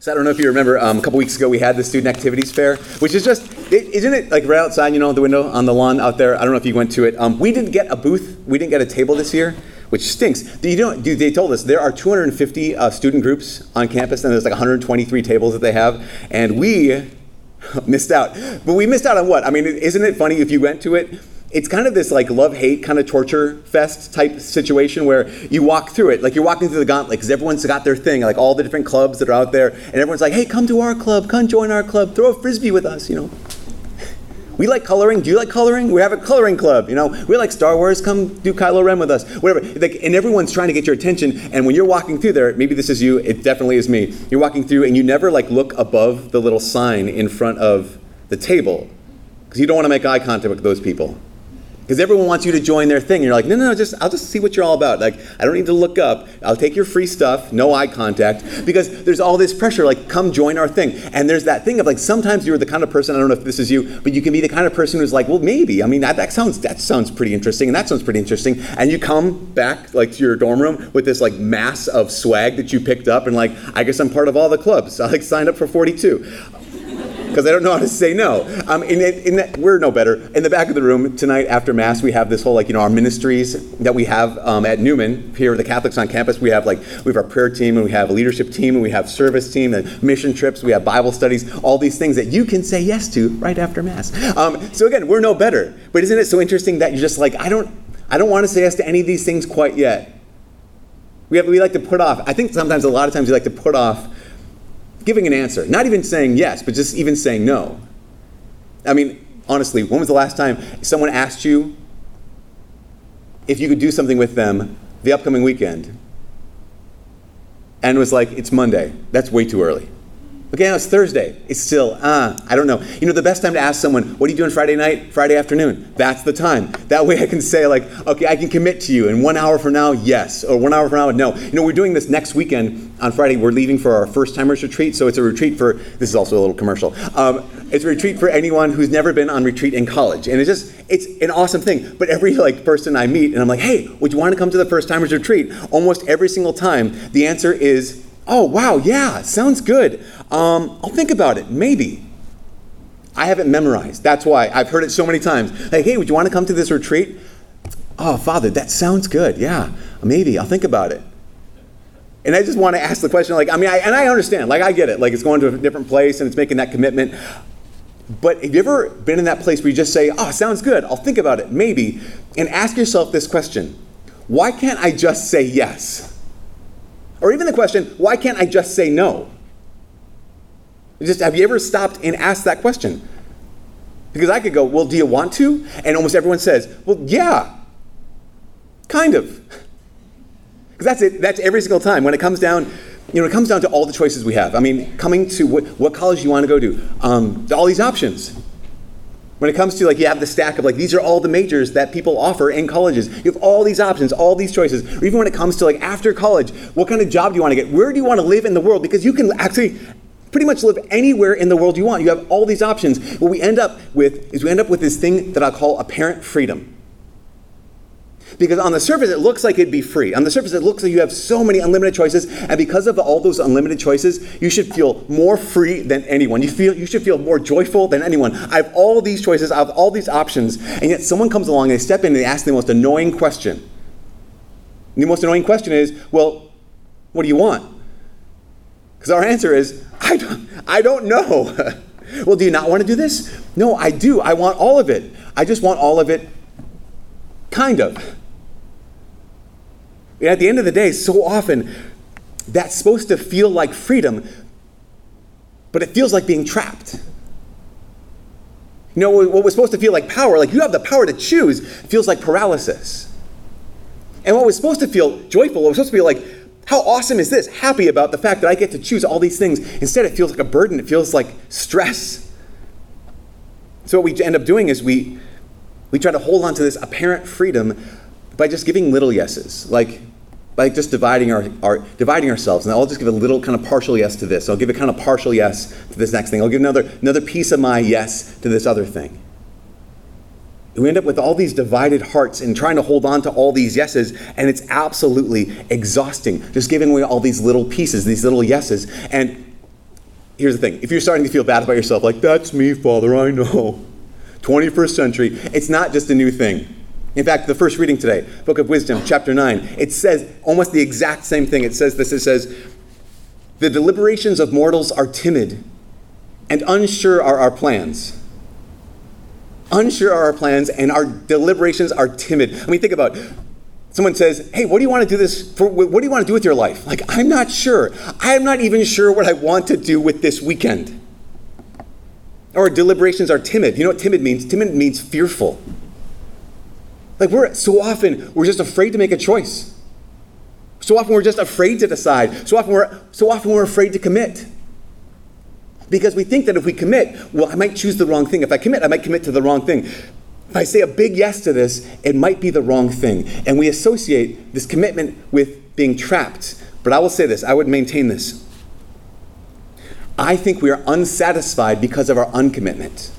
So I don't know if you remember, a couple weeks ago we had the Student Activities Fair, which is just, isn't it like right outside, you know, the window on the lawn out there? I don't know if you went to it. We didn't get a booth. We didn't get a table this year, which stinks. You know, they told us there are 250 student groups on campus, and there's like 123 tables that they have, and we missed out. But we missed out on what? I mean, isn't it funny if you went to it? It's kind of this like love-hate kind of torture fest type situation where you walk through it, like you're walking through the gauntlet because everyone's got their thing, like all the different clubs that are out there, and everyone's like, hey, come to our club, come join our club, throw a frisbee with us, you know. We like coloring, do you like coloring? We have a coloring club, you know. We like Star Wars, come do Kylo Ren with us, whatever. Like, and everyone's trying to get your attention, and when you're walking through there, maybe this is you, it definitely is me, you're walking through and you never like look above the little sign in front of the table because you don't want to make eye contact with those people. Because everyone wants you to join their thing. And you're like, no, I'll just see what you're all about. Like, I don't need to look up. I'll take your free stuff, no eye contact. Because there's all this pressure, like, come join our thing. And there's that thing of, like, sometimes you're the kind of person, I don't know if this is you, but you can be the kind of person who's like, well, maybe. I mean, that sounds pretty interesting, and that sounds pretty interesting. And you come back, like, to your dorm room with this, like, mass of swag that you picked up. And, like, I guess I'm part of all the clubs. I, like, signed up for 42. Because I don't know how to say no. We're no better. In the back of the room tonight after Mass, we have this whole, like, you know, our ministries that we have at Newman here with the Catholics on campus. We have, like, we have our prayer team, and we have a leadership team, and we have service team, and mission trips. We have Bible studies, all these things that you can say yes to right after Mass. So again, we're no better. But isn't it so interesting that you're just like, I don't want to say yes to any of these things quite yet. We like to put off. I think sometimes, a lot of times, we like to put off giving an answer, not even saying yes, but just even saying no. I mean, honestly, when was the last time someone asked you if you could do something with them the upcoming weekend and was like, it's Monday, that's way too early. Okay, now it's Thursday, it's still, I don't know. You know, the best time to ask someone, what are you doing Friday night, Friday afternoon? That's the time. That way I can say, like, okay, I can commit to you, and 1 hour from now, yes, or 1 hour from now, no. You know, we're doing this next weekend. On Friday, we're leaving for our first-timers retreat, so it's a retreat for, this is also a little commercial, it's a retreat for anyone who's never been on retreat in college, and it's an awesome thing, but every, like, person I meet, and I'm like, hey, would you want to come to the first-timers retreat? Almost every single time, the answer is, oh, wow, yeah, sounds good, I'll think about it, maybe. I haven't memorized, that's why, I've heard it so many times, like, hey, would you want to come to this retreat? Oh, Father, that sounds good, yeah, maybe, I'll think about it. And I just want to ask the question, like, I mean, I understand, like, I get it, like, it's going to a different place and it's making that commitment. But have you ever been in that place where you just say, oh, sounds good, I'll think about it, maybe, and ask yourself this question, why can't I just say yes? Or even the question, why can't I just say no? Just, have you ever stopped and asked that question? Because I could go, well, do you want to? And almost everyone says, well, yeah, kind of. Because that's it. That's every single time. When it comes down, you know, it comes down to all the choices we have. I mean, coming to what college you want to go to, all these options. When it comes to, like, you have the stack of, like, these are all the majors that people offer in colleges. You have all these options, all these choices. Or even when it comes to, like, after college, what kind of job do you want to get? Where do you want to live in the world? Because you can actually pretty much live anywhere in the world you want. You have all these options. What we end up with is this thing that I call apparent freedom. Because on the surface, it looks like it'd be free. On the surface, it looks like you have so many unlimited choices. And because of all those unlimited choices, you should feel more free than anyone. You should feel more joyful than anyone. I have all these choices. I have all these options. And yet someone comes along, and they step in, and they ask the most annoying question. And the most annoying question is, well, what do you want? Because our answer is, I don't know. Well, do you not want to do this? No, I do. I want all of it. I just want all of it, kind of. And at the end of the day, so often, that's supposed to feel like freedom, but it feels like being trapped. You know, what was supposed to feel like power, like you have the power to choose, feels like paralysis. And what was supposed to feel joyful, what was supposed to be like, how awesome is this? Happy about the fact that I get to choose all these things. Instead, it feels like a burden. It feels like stress. So what we end up doing is we try to hold on to this apparent freedom by just giving little yeses, like by just dividing ourselves. And I'll just give a little kind of partial yes to this. I'll give a kind of partial yes to this next thing. I'll give another piece of my yes to this other thing. And we end up with all these divided hearts and trying to hold on to all these yeses, and it's absolutely exhausting, just giving away all these little pieces, these little yeses. And here's the thing. If you're starting to feel bad about yourself, like, that's me, Father, I know. 21st century, it's not just a new thing. In fact, the first reading today, Book of Wisdom, chapter 9, it says almost the exact same thing. It says this, it says, the deliberations of mortals are timid, and unsure are our plans. Unsure are our plans, and our deliberations are timid. I mean, think about it. Someone says, hey, what do you want to do this for? What do you want to do with your life? Like, I'm not sure. I'm not even sure what I want to do with this weekend. Our deliberations are timid. You know what timid means? Timid means fearful. Like, we're just afraid to make a choice. So often we're just afraid to decide. So often we're afraid to commit. Because we think that if we commit, well, I might choose the wrong thing. If I commit, I might commit to the wrong thing. If I say a big yes to this, it might be the wrong thing. And we associate this commitment with being trapped. But I will say this, I would maintain this. I think we are unsatisfied because of our uncommitment.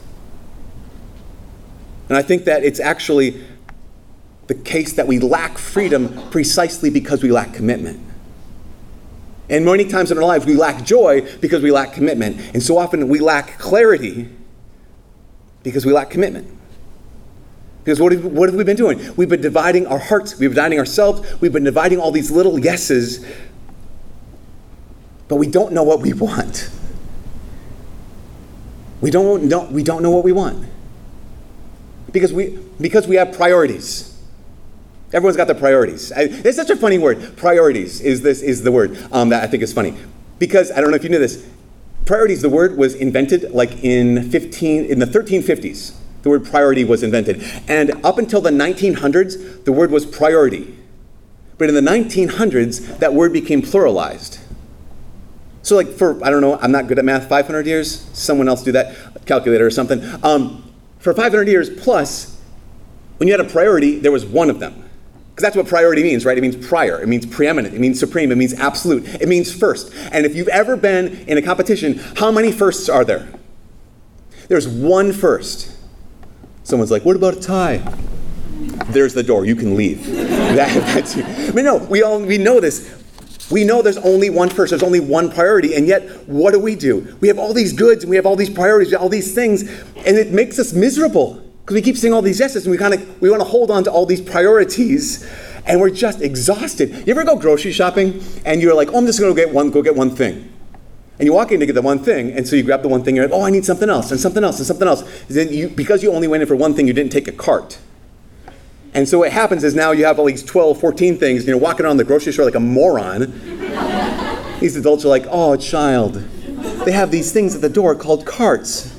And I think that it's actually the case that we lack freedom precisely because we lack commitment. And many times in our lives, we lack joy because we lack commitment. And so often we lack clarity because we lack commitment. Because what have we been doing? We've been dividing our hearts. We've been dividing ourselves. We've been dividing all these little yeses. But we don't know what we want. We don't know what we want. Because we have priorities. Everyone's got their priorities. It's such a funny word. Priorities is the word that I think is funny. Because, I don't know if you knew this, priorities, the word was invented like in the 1350s. The word priority was invented. And up until the 1900s, the word was priority. But in the 1900s, that word became pluralized. So like for, I don't know, I'm not good at math, 500 years? Someone else do that, calculator or something. For 500 years plus, when you had a priority, there was one of them. Because that's what priority means, right? It means prior, it means preeminent, it means supreme, it means absolute, it means first. And if you've ever been in a competition, how many firsts are there? There's one first. Someone's like, what about a tie? There's the door, you can leave. That's you. I mean, no, we know this. We know there's only one first, there's only one priority, and yet what do? We have all these goods, and we have all these priorities, all these things, and it makes us miserable. Because we keep saying all these yeses, and we want to hold on to all these priorities, and we're just exhausted. You ever go grocery shopping, and you're like, oh, I'm just going to go get one thing. And you walk in to get the one thing, and so you grab the one thing, and you're like, oh, I need something else, and something else, and something else. And then because you only went in for one thing, you didn't take a cart. And so what happens is now you have all these 12, 14 things, and you're walking around the grocery store like a moron. These adults are like, oh, child, they have these things at the door called carts.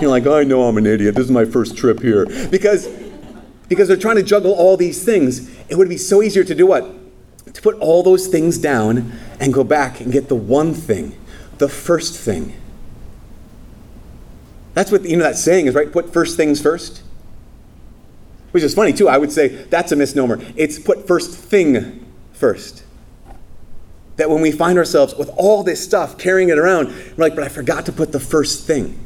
You're like, I know I'm an idiot. This is my first trip here. Because they're trying to juggle all these things. It would be so easier to do what? To put all those things down and go back and get the one thing, the first thing. That's what, that saying is, right? Put first things first. Which is funny, too. I would say that's a misnomer. It's put first thing first. That when we find ourselves with all this stuff, carrying it around, we're like, but I forgot to put the first thing.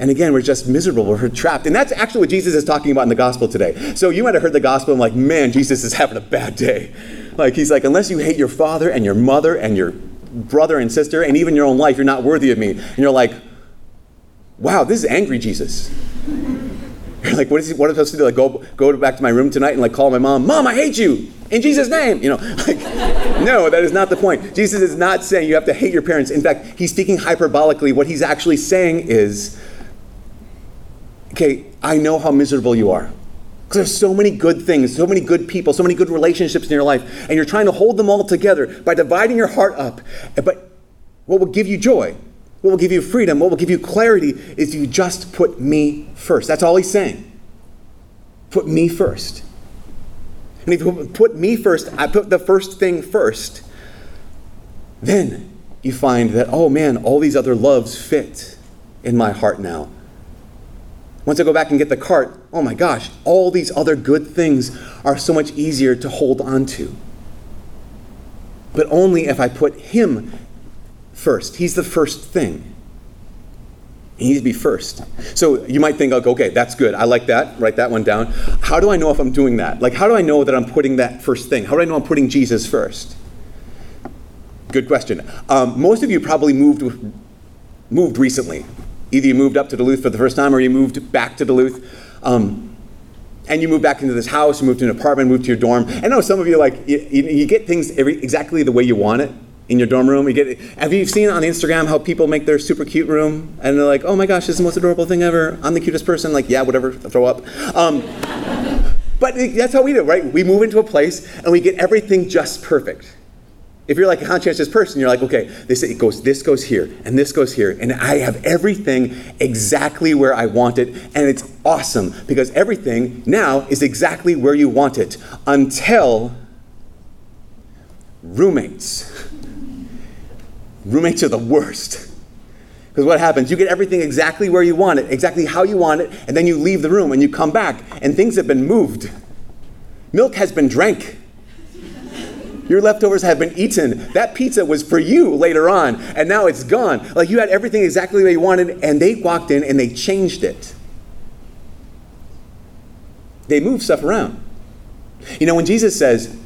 And again, we're just miserable, we're trapped. And that's actually what Jesus is talking about in the gospel today. So you might have heard the gospel and like, man, Jesus is having a bad day. Like, he's like, unless you hate your father and your mother and your brother and sister and even your own life, you're not worthy of me. And you're like, wow, this is angry Jesus. You're like, what am I supposed to do? Like, go back to my room tonight and like call my mom, Mom, I hate you, in Jesus' name. Like, no, that is not the point. Jesus is not saying you have to hate your parents. In fact, he's speaking hyperbolically. What he's actually saying is, okay, I know how miserable you are. Because there's so many good things, so many good people, so many good relationships in your life, and you're trying to hold them all together by dividing your heart up. But what will give you joy, what will give you freedom, what will give you clarity is you just put me first. That's all he's saying. Put me first. And if you put me first, I put the first thing first, then you find that, oh man, all these other loves fit in my heart now. Once I go back and get the cart, oh my gosh, all these other good things are so much easier to hold on to. But only if I put him first. He's the first thing. He needs to be first. So you might think, like, okay, that's good. I like that. Write that one down. How do I know if I'm doing that? Like, how do I know that I'm putting that first thing? How do I know I'm putting Jesus first? Good question. Most of you probably moved recently. Either you moved up to Duluth for the first time or you moved back to Duluth. And you moved back into this house, you moved to an apartment, moved to your dorm. I know some of you, like, you get things exactly the way you want it in your dorm room. Have you seen on Instagram how people make their super cute room? And they're like, oh my gosh, this is the most adorable thing ever. I'm the cutest person. Like, yeah, whatever, throw up. But that's how we do, right? We move into a place and we get everything just perfect. If you're like a conscientious person, you're like, okay, this goes here, and this goes here, and I have everything exactly where I want it, and it's awesome, because everything now is exactly where you want it, until roommates. Roommates are the worst. Because what happens? You get everything exactly where you want it, exactly how you want it, and then you leave the room, and you come back, and things have been moved. Milk has been drank. Your leftovers have been eaten. That pizza was for you later on, and now it's gone. Like, you had everything exactly the way you wanted, and they walked in and they changed it. They move stuff around. You know, when Jesus says,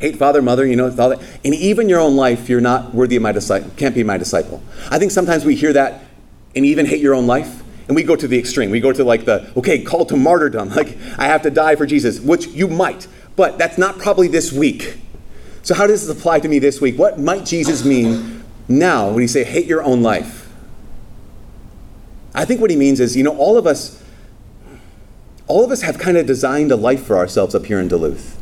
hate father, mother, you know, father, and even your own life, you're not worthy of my disciple, can't be my disciple. I think sometimes we hear that, and even hate your own life, and we go to the extreme. We go to like call to martyrdom. Like, I have to die for Jesus, which you might, but that's not probably this week. So how does this apply to me this week? What might Jesus mean now when he say, hate your own life? I think what he means is, you know, all of us have kind of designed a life for ourselves up here in Duluth.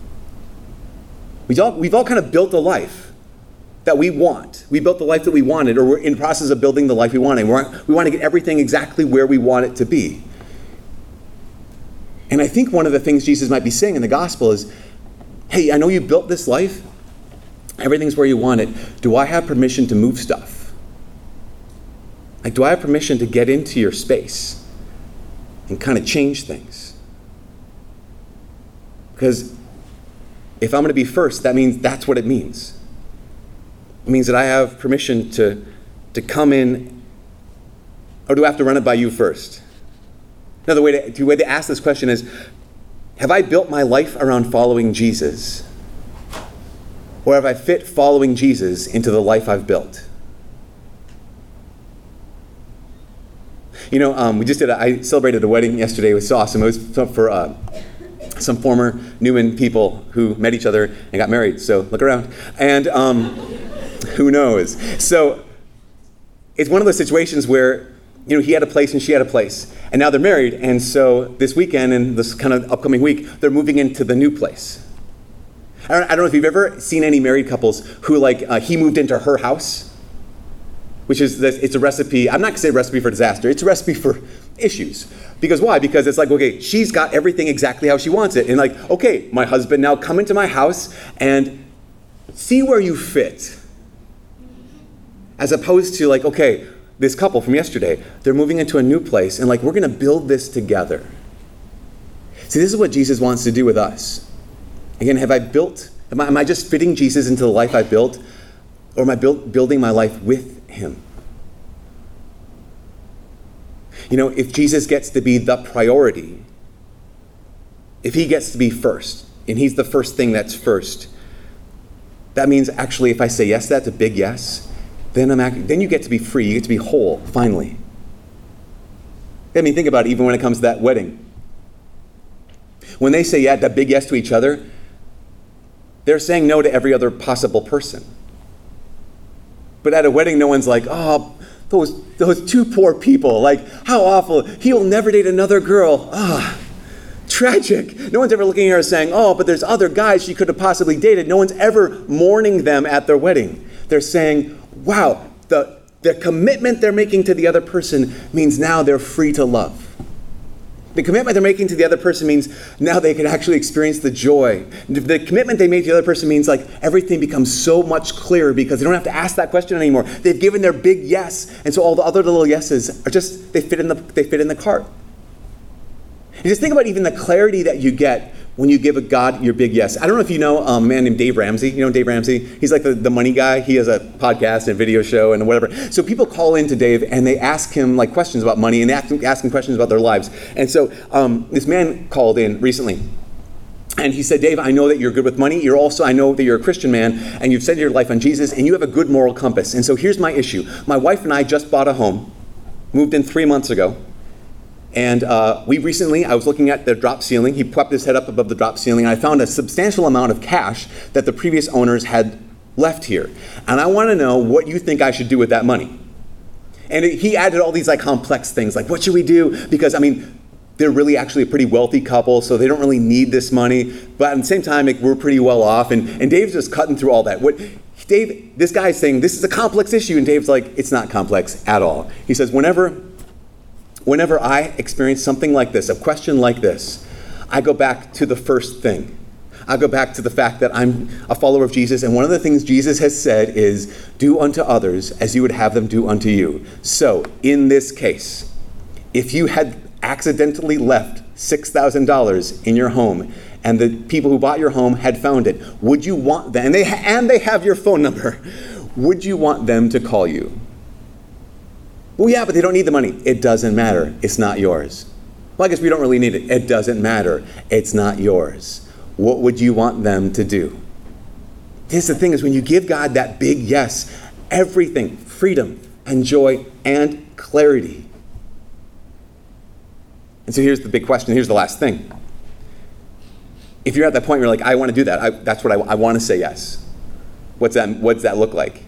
We've all kind of built a life that we want. We built the life that we wanted, or we're in the process of building the life we wanted. We want to get everything exactly where we want it to be. And I think one of the things Jesus might be saying in the gospel is, hey, I know you built this life. Everything's where you want it. Do I have permission to move stuff? Like, do I have permission to get into your space and kind of change things? Because if I'm going to be first, that means that's what it means. It means that I have permission to come in, or do I have to run it by you first? Another way to ask this question is, have I built my life around following Jesus? Or have I fit following Jesus into the life I've built? You know, I celebrated a wedding yesterday. It was awesome. It was for some former Newman people who met each other and got married. So look around. And who knows? So it's one of those situations where, you know, he had a place and she had a place. And now they're married, and so this weekend and this kind of upcoming week, they're moving into the new place. I don't know if you've ever seen any married couples who, like, he moved into her house, which is, it's a recipe, I'm not going to say recipe for disaster, it's a recipe for issues. Because why? Because it's like, okay, she's got everything exactly how she wants it. And like, okay, my husband, now come into my house and see where you fit. As opposed to like, okay, this couple from yesterday, they're moving into a new place, and like, we're going to build this together. See, this is what Jesus wants to do with us. Again, am I just fitting Jesus into the life I built, or am I building my life with him? You know, if Jesus gets to be the priority, if he gets to be first, and he's the first thing that's first, that means actually if I say yes to that, that's a big yes, then you get to be free, you get to be whole, finally. I mean, think about it, even when it comes to that wedding. When they say that big yes to each other, they're saying no to every other possible person. But at a wedding, no one's like, oh, those two poor people, like, how awful, he'll never date another girl, ah, tragic. No one's ever looking at her saying, oh, but there's other guys she could have possibly dated. No one's ever mourning them at their wedding. They're saying, wow, the commitment they're making to the other person means now they're free to love. The commitment they're making to the other person means now they can actually experience the joy. The commitment they made to the other person means like everything becomes so much clearer because they don't have to ask that question anymore. They've given their big yes, and so all the other little yeses are just, they fit in the cart. And just think about even the clarity that you get when you give a God your big yes. I don't know if you know a man named Dave Ramsey. You know Dave Ramsey? He's like the money guy. He has a podcast and video show and whatever. So people call in to Dave and they ask him like questions about money and they ask him questions about their lives. And so this man called in recently And he said, Dave, I know that you're good with money. You're also, I know that you're a Christian man, and you've set your life on Jesus, and you have a good moral compass. And so here's my issue. My wife and I just bought a home, moved in 3 months ago. And we recently, I was looking at the drop ceiling. He popped his head up above the drop ceiling, and I found a substantial amount of cash that the previous owners had left here. And I want to know what you think I should do with that money. And he added all these like complex things, like what should we do? Because, I mean, they're really actually a pretty wealthy couple, so they don't really need this money. But at the same time, we're pretty well off. And Dave's just cutting through all that. This guy's saying, this is a complex issue. And Dave's like, it's not complex at all. He says, Whenever I experience something like this, a question like this, I go back to the first thing. I go back to the fact that I'm a follower of Jesus, and one of the things Jesus has said is, do unto others as you would have them do unto you. So, in this case, if you had accidentally left $6,000 in your home, and the people who bought your home had found it, would you want them, and they have your phone number, would you want them to call you? Well, yeah, but they don't need the money. It doesn't matter. It's not yours. Well, I guess we don't really need it. It doesn't matter. It's not yours. What would you want them to do? Here's the thing is when you give God that big yes, everything, freedom and joy and clarity. And so here's the big question. Here's the last thing. If you're at that point where you're like, I want to do that. That's what I want to say yes. What's that look like?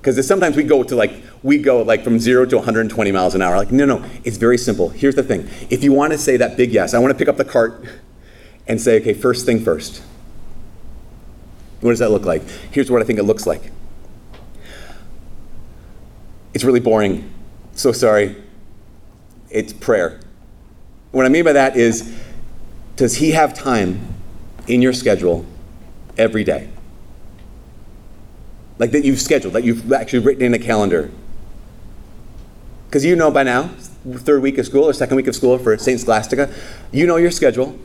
Because sometimes we go from 0 to 120 miles an hour. Like, no, it's very simple. Here's the thing. If you want to say that big yes, I want to pick up the cart and say, okay, first thing first. What does that look like? Here's what I think it looks like. It's really boring. So sorry. It's prayer. What I mean by that is, does he have time in your schedule every day? Like that you've scheduled, that you've actually written in a calendar. Because you know by now, third week of school or second week of school for St. Scholastica, you know your schedule.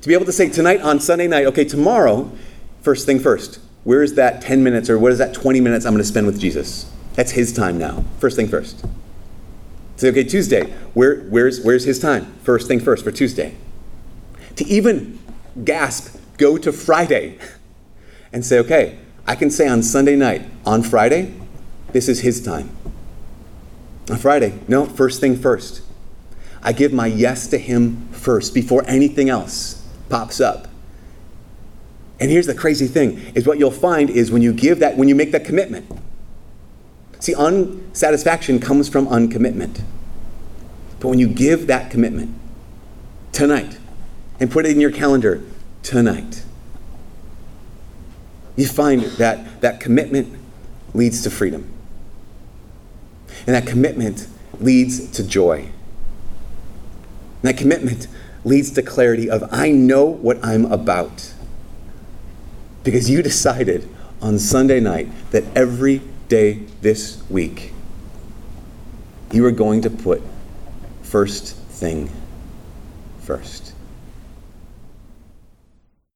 To be able to say tonight on Sunday night, okay, tomorrow, first thing first, where is that 10 minutes or what is that 20 minutes I'm going to spend with Jesus? That's his time now, first thing first. Say, okay, Tuesday, where's his time? First thing first for Tuesday. To even gasp, go to Friday and say, okay, I can say on Sunday night, on Friday, this is his time. On Friday, no, first thing first. I give my yes to him first before anything else pops up. And here's the crazy thing, is what you'll find is when you make that commitment. See, unsatisfaction comes from uncommitment. But when you give that commitment tonight and put it in your calendar tonight, you find that commitment leads to freedom. And that commitment leads to joy. And that commitment leads to clarity of, I know what I'm about. Because you decided on Sunday night that every day this week, you are going to put first thing first.